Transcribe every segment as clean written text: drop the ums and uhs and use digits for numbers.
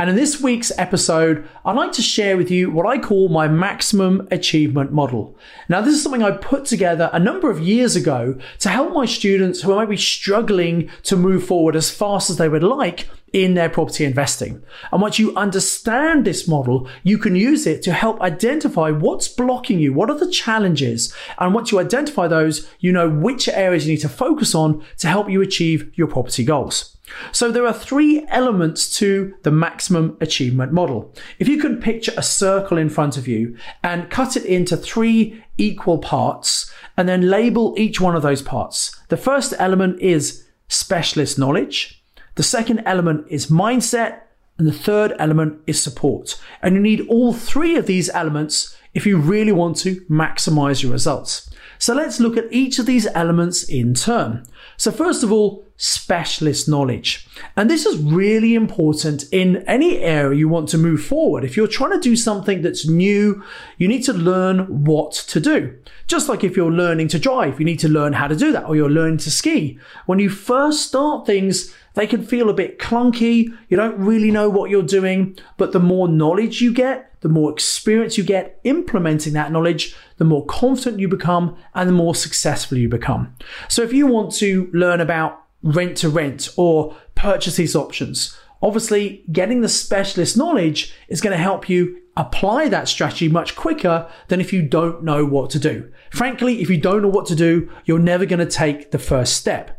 And in this week's episode, I'd like to share with you what I call my maximum achievement model. Now, this is something I put together a number of years ago to help my students who might be struggling to move forward as fast as they would like in their property investing. And once you understand this model, you can use it to help identify what's blocking you, what are the challenges. And once you identify those, you know which areas you need to focus on to help you achieve your property goals. So there are three elements to the maximum achievement model. If you can picture a circle in front of you and cut it into three equal parts and then label each one of those parts. The first element is specialist knowledge. The second element is mindset. And the third element is support. And you need all three of these elements if you really want to maximize your results. So let's look at each of these elements in turn. So first of all, specialist knowledge. And this is really important in any area you want to move forward. If you're trying to do something that's new, you need to learn what to do. Just like if you're learning to drive, you need to learn how to do that, or you're learning to ski. When you first start things, they can feel a bit clunky. You don't really know what you're doing, but the more knowledge you get, the more experience you get implementing that knowledge, the more confident you become and the more successful you become. So if you want to learn about rent-to-rent or purchase lease options, obviously getting the specialist knowledge is going to help you apply that strategy much quicker than if you don't know what to do. Frankly, if you don't know what to do, you're never going to take the first step.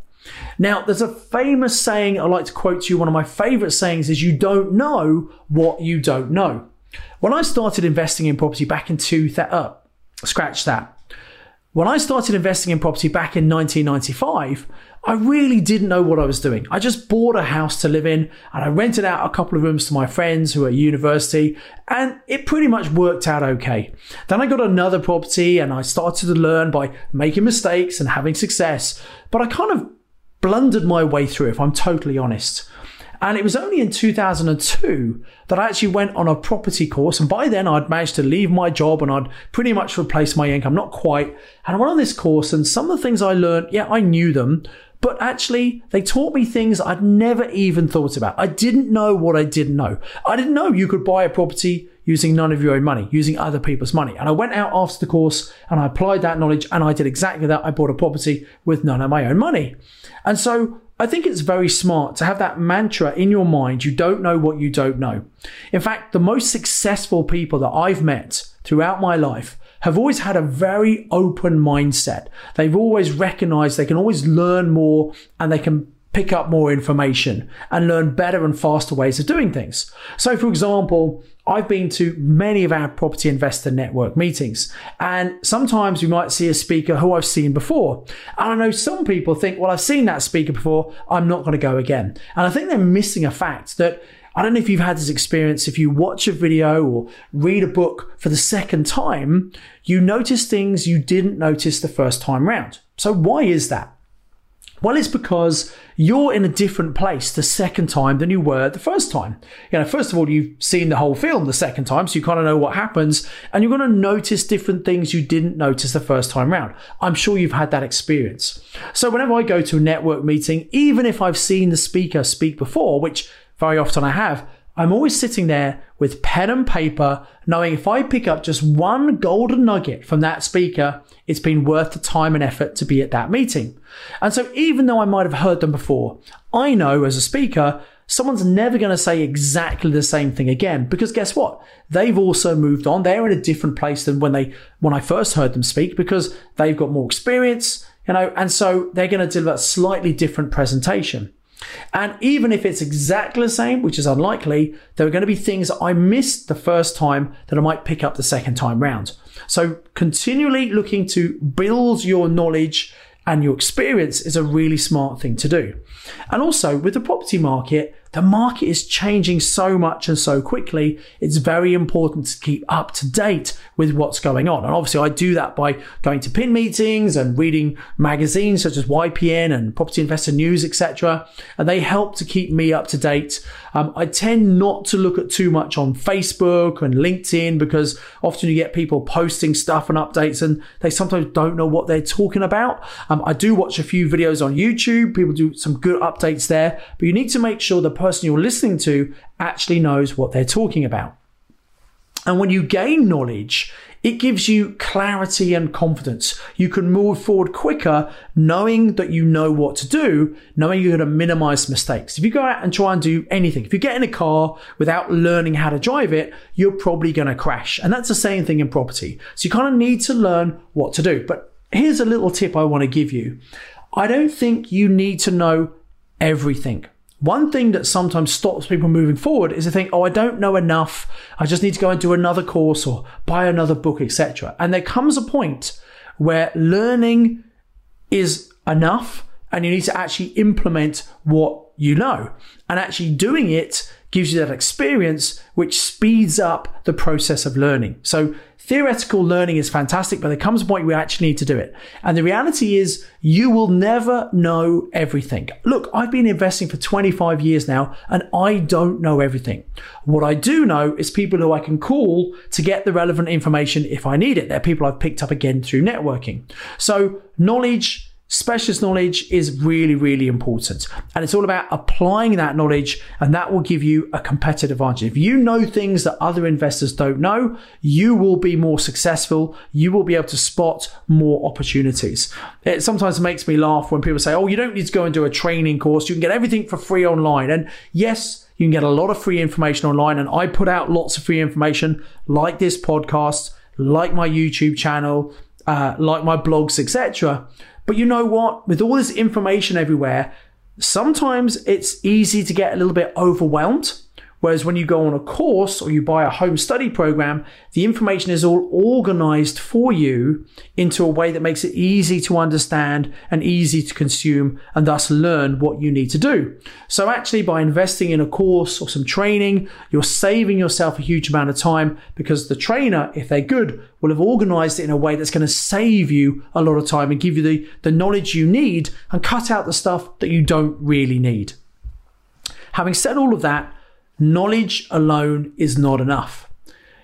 Now, there's a famous saying I like to quote to you. One of my favorite sayings is, you don't know what you don't know. When I started investing in property back in When I started investing in property back in 1995, I really didn't know what I was doing. I just bought a house to live in and I rented out a couple of rooms to my friends who were at university, and it pretty much worked out okay. Then I got another property and I started to learn by making mistakes and having success, but I kind of blundered my way through, if I'm totally honest. And it was only in 2002 that I actually went on a property course. And by then I'd managed to leave my job and I'd pretty much replaced my income, not quite. And I went on this course, and some of the things I learned, yeah, I knew them, but actually they taught me things I'd never even thought about. I didn't know what I didn't know. I didn't know you could buy a property using none of your own money, using other people's money. And I went out after the course and I applied that knowledge and I did exactly that. I bought a property with none of my own money. And so I think it's very smart to have that mantra in your mind, you don't know what you don't know. In fact, the most successful people that I've met throughout my life have always had a very open mindset. They've always recognized they can always learn more and they can pick up more information and learn better and faster ways of doing things. So for example, I've been to many of our Property Investor Network meetings, and sometimes you might see a speaker who I've seen before. And I know some people think, well, I've seen that speaker before, I'm not going to go again. And I think they're missing a fact that, I don't know if you've had this experience, if you watch a video or read a book for the second time, you notice things you didn't notice the first time round. So why is that? Well, it's because you're in a different place the second time than you were the first time. You know, first of all, you've seen the whole film the second time, so you kind of know what happens, and you're going to notice different things you didn't notice the first time round. I'm sure you've had that experience. So whenever I go to a network meeting, even if I've seen the speaker speak before, which very often I have, I'm always sitting there with pen and paper, knowing if I pick up just one golden nugget from that speaker, it's been worth the time and effort to be at that meeting. And so even though I might have heard them before, I know as a speaker, someone's never going to say exactly the same thing again, because guess what? They've also moved on. They're in a different place than when I first heard them speak, because they've got more experience, you know, and so they're going to deliver a slightly different presentation. And even if it's exactly the same, which is unlikely, there are going to be things I missed the first time that I might pick up the second time round. So continually looking to build your knowledge and your experience is a really smart thing to do. And also with the property market, The market is changing so much and so quickly, it's very important to keep up to date with what's going on. And obviously I do that by going to PIN meetings and reading magazines such as YPN and Property Investor News, etc. And they help to keep me up to date. I tend not to look at too much on Facebook and LinkedIn because often you get people posting stuff and updates and they sometimes don't know what they're talking about. I do watch a few videos on YouTube. People do some good updates there, but you need to make sure the person you're listening to actually knows what they're talking about. And when you gain knowledge, it gives you clarity and confidence. You can move forward quicker knowing that you know what to do, knowing you're going to minimize mistakes. If you go out and try and do anything, if you get in a car without learning how to drive it, you're probably going to crash. And that's the same thing in property. So you kind of need to learn what to do. But here's a little tip I want to give you. I don't think you need to know everything. One thing that sometimes stops people moving forward is they think, oh, I don't know enough. I just need to go and do another course or buy another book, etc. And there comes a point where learning is enough and you need to actually implement what you know. And actually doing it gives you that experience, which speeds up the process of learning. So theoretical learning is fantastic, but there comes a point where you actually need to do it. And the reality is you will never know everything. Look, I've been investing for 25 years now and I don't know everything. What I do know is people who I can call to get the relevant information if I need it. They're people I've picked up again through networking. So knowledge, specialist knowledge, is really, really important. And it's all about applying that knowledge, and that will give you a competitive advantage. If you know things that other investors don't know, you will be more successful. You will be able to spot more opportunities. It sometimes makes me laugh when people say, oh, you don't need to go and do a training course. You can get everything for free online. And yes, you can get a lot of free information online. And I put out lots of free information like this podcast, like my YouTube channel, like my blogs, etc. But you know what? With all this information everywhere, sometimes it's easy to get a little bit overwhelmed. Whereas when you go on a course or you buy a home study program, the information is all organized for you into a way that makes it easy to understand and easy to consume, and thus learn what you need to do. So actually, by investing in a course or some training, you're saving yourself a huge amount of time because the trainer, if they're good, will have organized it in a way that's going to save you a lot of time and give you the knowledge you need and cut out the stuff that you don't really need. Having said all of that, knowledge alone is not enough.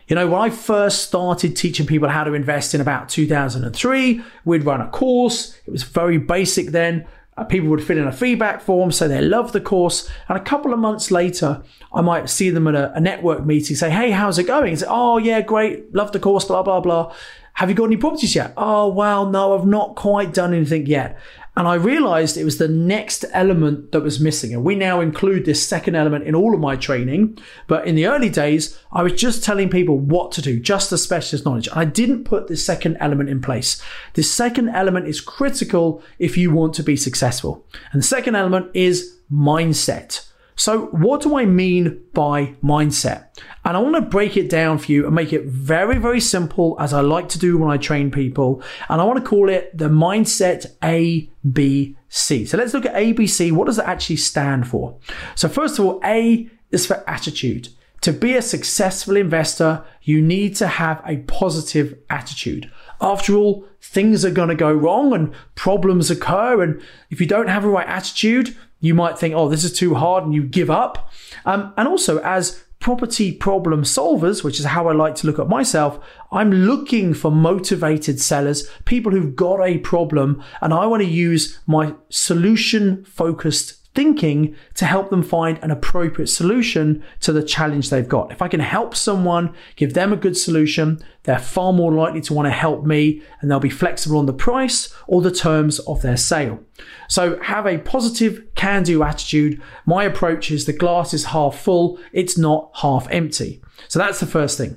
You know, when I first started teaching people how to invest in about 2003, we'd run a course. It was very basic then. People would fill in a feedback form, say they loved the course. And a couple of months later, I might see them at a network meeting, say, hey, how's it going? Say, oh, yeah, great. Love the course, blah, blah, blah. Have you got any properties yet? Oh, well, no, I've not quite done anything yet. And I realized it was the next element that was missing. And we now include this second element in all of my training. But in the early days, I was just telling people what to do, just the specialist knowledge. I didn't put this second element in place. This second element is critical if you want to be successful. And the second element is mindset. So what do I mean by mindset? And I want to break it down for you and make it very, very simple, as I like to do when I train people. And I want to call it the mindset ABC. So let's look at ABC. What does it actually stand for? So first of all, A is for attitude. To be a successful investor, you need to have a positive attitude. After all, things are going to go wrong and problems occur. And if you don't have the right attitude, you might think, oh, this is too hard, and you give up. And also, as property problem solvers, which is how I like to look at myself, I'm looking for motivated sellers, people who've got a problem, and I want to use my solution-focused thinking to help them find an appropriate solution to the challenge they've got. If I can help someone, give them a good solution, they're far more likely to want to help me, and they'll be flexible on the price or the terms of their sale. So have a positive can-do attitude. My approach is the glass is half full, it's not half empty. So that's the first thing.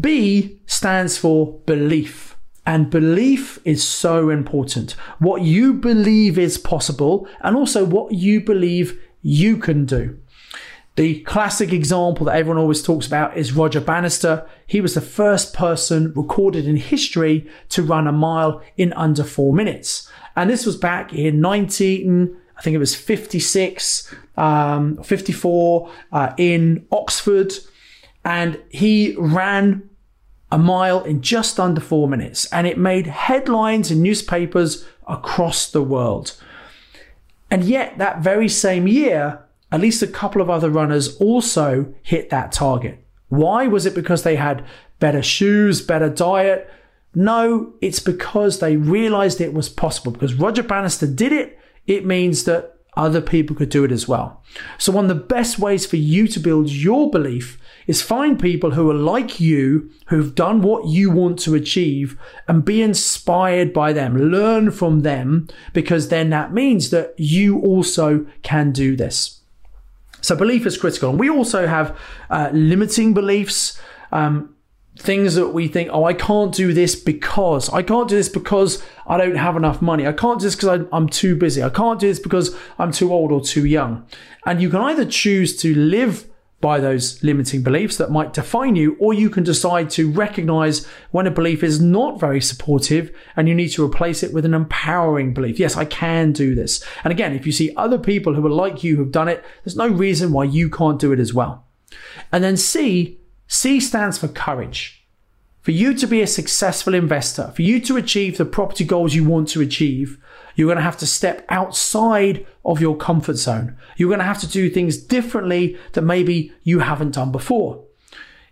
B stands for belief. And belief is so important. What you believe is possible, and also what you believe you can do. The classic example that everyone always talks about is Roger Bannister. He was the first person recorded in history to run a mile in under 4 minutes. And this was back in 19, I think it was 56, 54 in Oxford. And he ran a mile in just under 4 minutes, and it made headlines in newspapers across the world. And yet that very same year, at least a couple of other runners also hit that target. Why? Was it because they had better shoes, better diet? No, it's because they realized it was possible. Because Roger Bannister did it, it means that other people could do it as well. So one of the best ways for you to build your belief is find people who are like you, who've done what you want to achieve, and be inspired by them. Learn from them, because then that means that you also can do this. So belief is critical. And we also have limiting beliefs, things that we think, oh, I can't do this because. I can't do this because I don't have enough money. I can't do this because I'm too busy. I can't do this because I'm too old or too young. And you can either choose to live by those limiting beliefs that might define you, or you can decide to recognize when a belief is not very supportive and you need to replace it with an empowering belief. Yes, I can do this. And again, if you see other people who are like you who've done it, there's no reason why you can't do it as well. And then C stands for courage. For you to be a successful investor, for you to achieve the property goals you want to achieve, you're going to have to step outside of your comfort zone. You're going to have to do things differently that maybe you haven't done before.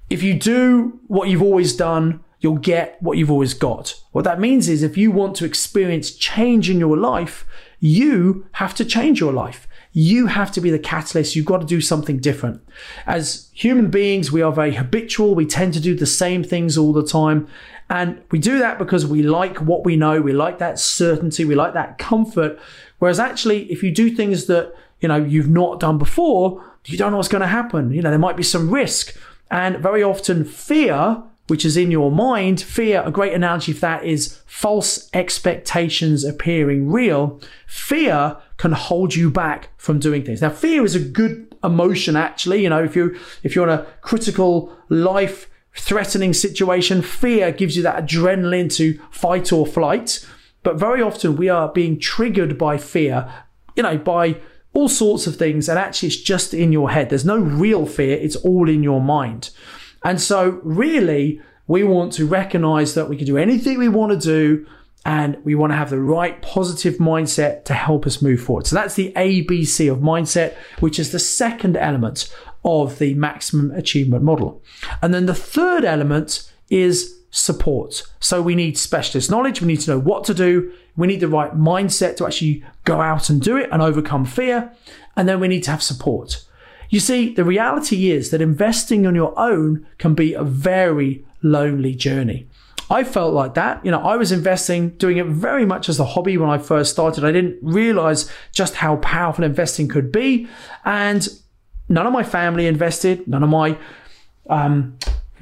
If you do what you've always done, you'll get what you've always got. What that means is if you want to experience change in your life, you have to change your life. You have to be the catalyst. You've got to do something different. As human beings, we are very habitual. We tend to do the same things all the time. And we do that because we like what we know. We like that certainty. We like that comfort. Whereas actually, if you do things that, you've not done before, you don't know what's going to happen. There might be some risk. And very often fear, which is in your mind, fear, a great analogy for that is false expectations appearing real. Fear can hold you back from doing things. Now, fear is a good emotion, actually. If you're in a critical life-threatening situation, fear gives you that adrenaline to fight or flight. But very often we are being triggered by fear, by all sorts of things. And actually, it's just in your head. There's no real fear. It's all in your mind. And so really, we want to recognize that we can do anything we want to do, and we want to have the right positive mindset to help us move forward. So that's the ABC of mindset, which is the second element of the maximum achievement model. And then the third element is support. So we need specialist knowledge. We need to know what to do. We need the right mindset to actually go out and do it and overcome fear. And then we need to have support. You see, the reality is that investing on your own can be a very lonely journey. I felt like that. I was investing, doing it very much as a hobby when I first started. I didn't realize just how powerful investing could be. And none of my family invested. None of my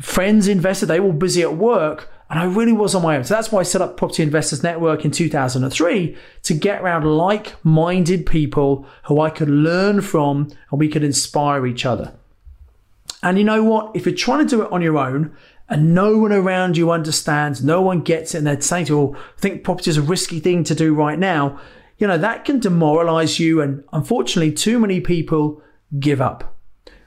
friends invested. They were all busy at work. And I really was on my own. So that's why I set up Property Investors Network in 2003, to get around like-minded people who I could learn from and we could inspire each other. And you know what? If you're trying to do it on your own and no one around you understands, no one gets it, and they're saying to you, well, I think property is a risky thing to do right now, that can demoralize you. And unfortunately, too many people give up.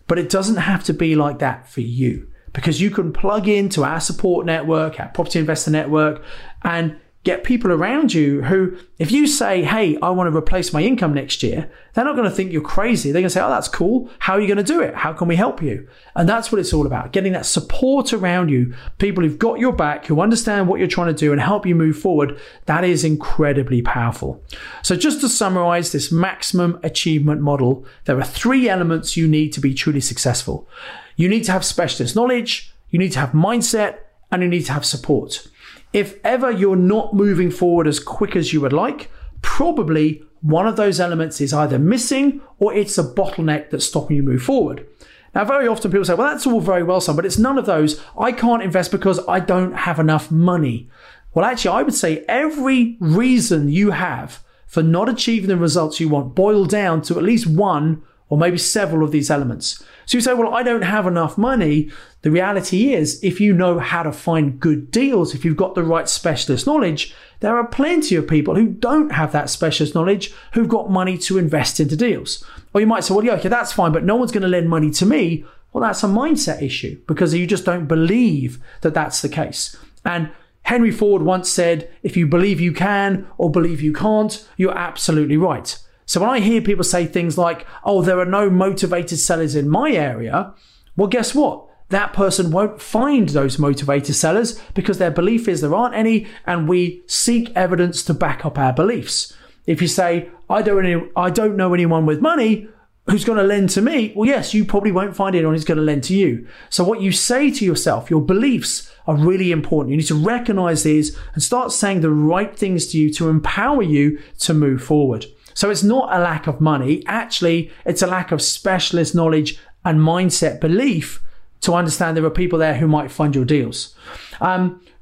But it doesn't have to be like that for you. Because you can plug into our support network, our Property Investor Network, and get people around you who, if you say, hey, I want to replace my income next year, they're not going to think you're crazy. They're going to say, oh, that's cool. How are you going to do it? How can we help you? And that's what it's all about, getting that support around you, people who've got your back, who understand what you're trying to do and help you move forward. That is incredibly powerful. So just to summarize this maximum achievement model, there are three elements you need to be truly successful. You need to have specialist knowledge, you need to have mindset, and you need to have support. If ever you're not moving forward as quick as you would like, probably one of those elements is either missing or it's a bottleneck that's stopping you move forward. Now, very often people say, well, that's all very well, son, but it's none of those. I can't invest because I don't have enough money. Well, actually, I would say every reason you have for not achieving the results you want boil down to at least one or maybe several of these elements. So you say, well, I don't have enough money. The reality is, if you know how to find good deals, if you've got the right specialist knowledge, there are plenty of people who don't have that specialist knowledge who've got money to invest into deals. Or you might say, well, yeah, okay, that's fine, but no one's going to lend money to me. Well, that's a mindset issue because you just don't believe that that's the case. And Henry Ford once said, if you believe you can or believe you can't, you're absolutely right. So when I hear people say things like, oh, there are no motivated sellers in my area, well, guess what? That person won't find those motivated sellers because their belief is there aren't any, and we seek evidence to back up our beliefs. If you say, I don't know anyone with money who's going to lend to me, well, yes, you probably won't find anyone who's going to lend to you. So what you say to yourself, your beliefs are really important. You need to recognize these and start saying the right things to you to empower you to move forward. So it's not a lack of money. Actually, it's a lack of specialist knowledge and mindset belief to understand there are people there who might fund your deals.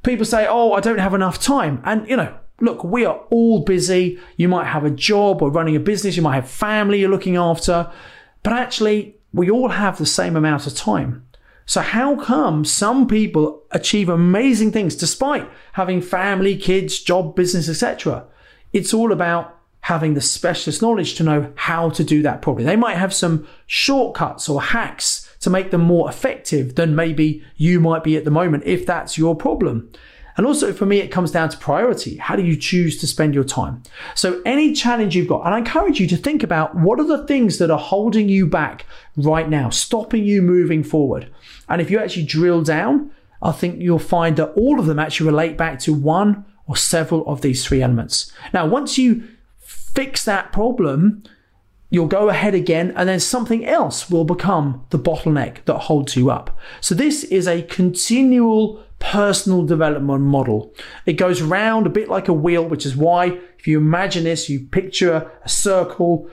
People say, oh, I don't have enough time. And, you know, look, we are all busy. You might have a job or running a business. You might have family you're looking after. But actually, we all have the same amount of time. So how come some people achieve amazing things despite having family, kids, job, business, etc.? It's all about having the specialist knowledge to know how to do that properly. They might have some shortcuts or hacks to make them more effective than maybe you might be at the moment, if that's your problem. And also for me, it comes down to priority. How do you choose to spend your time? So any challenge you've got, and I encourage you to think about what are the things that are holding you back right now, stopping you moving forward. And if you actually drill down, I think you'll find that all of them actually relate back to one or several of these three elements. Now, once you fix that problem, you'll go ahead again, and then something else will become the bottleneck that holds you up. So this is a continual personal development model. It goes round a bit like a wheel, which is why if you imagine this, you picture a circle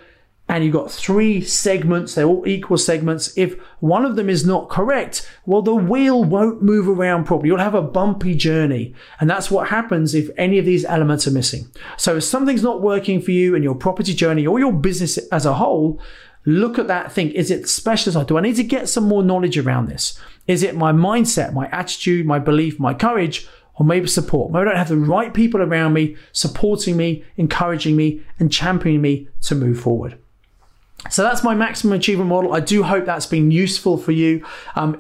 and you've got three segments. They're all equal segments. If one of them is not correct, well, the wheel won't move around properly. You'll have a bumpy journey. And that's what happens if any of these elements are missing. So if something's not working for you in your property journey or your business as a whole, look at that, think, is it specialist? Do I need to get some more knowledge around this? Is it my mindset, my attitude, my belief, my courage, or maybe support? Maybe I don't have the right people around me supporting me, encouraging me, and championing me to move forward. So that's my maximum achievement model. I do hope that's been useful for you.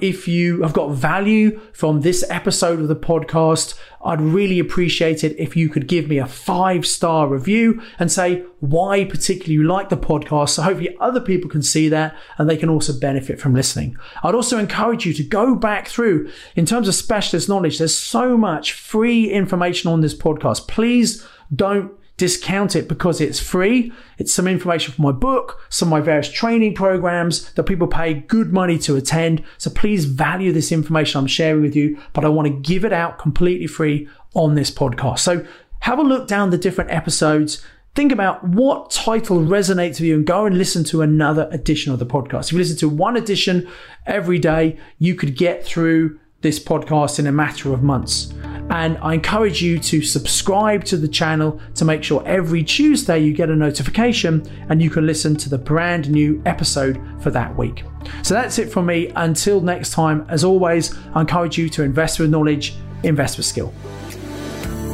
If you have got value from this episode of the podcast, I'd really appreciate it if you could give me a 5-star review and say why particularly you like the podcast. So hopefully other people can see that and they can also benefit from listening. I'd also encourage you to go back through in terms of specialist knowledge. There's so much free information on this podcast. Please don't discount it because it's free. It's some information from my book, some of my various training programs that people pay good money to attend. So please value this information I'm sharing with you, but I want to give it out completely free on this podcast. So have a look down the different episodes. Think about what title resonates with you and go and listen to another edition of the podcast. If you listen to one edition every day, you could get through this podcast in a matter of months. And I encourage you to subscribe to the channel to make sure every Tuesday you get a notification and you can listen to the brand new episode for that week. So that's it from me. Until next time, as always, I encourage you to invest with knowledge, invest with skill.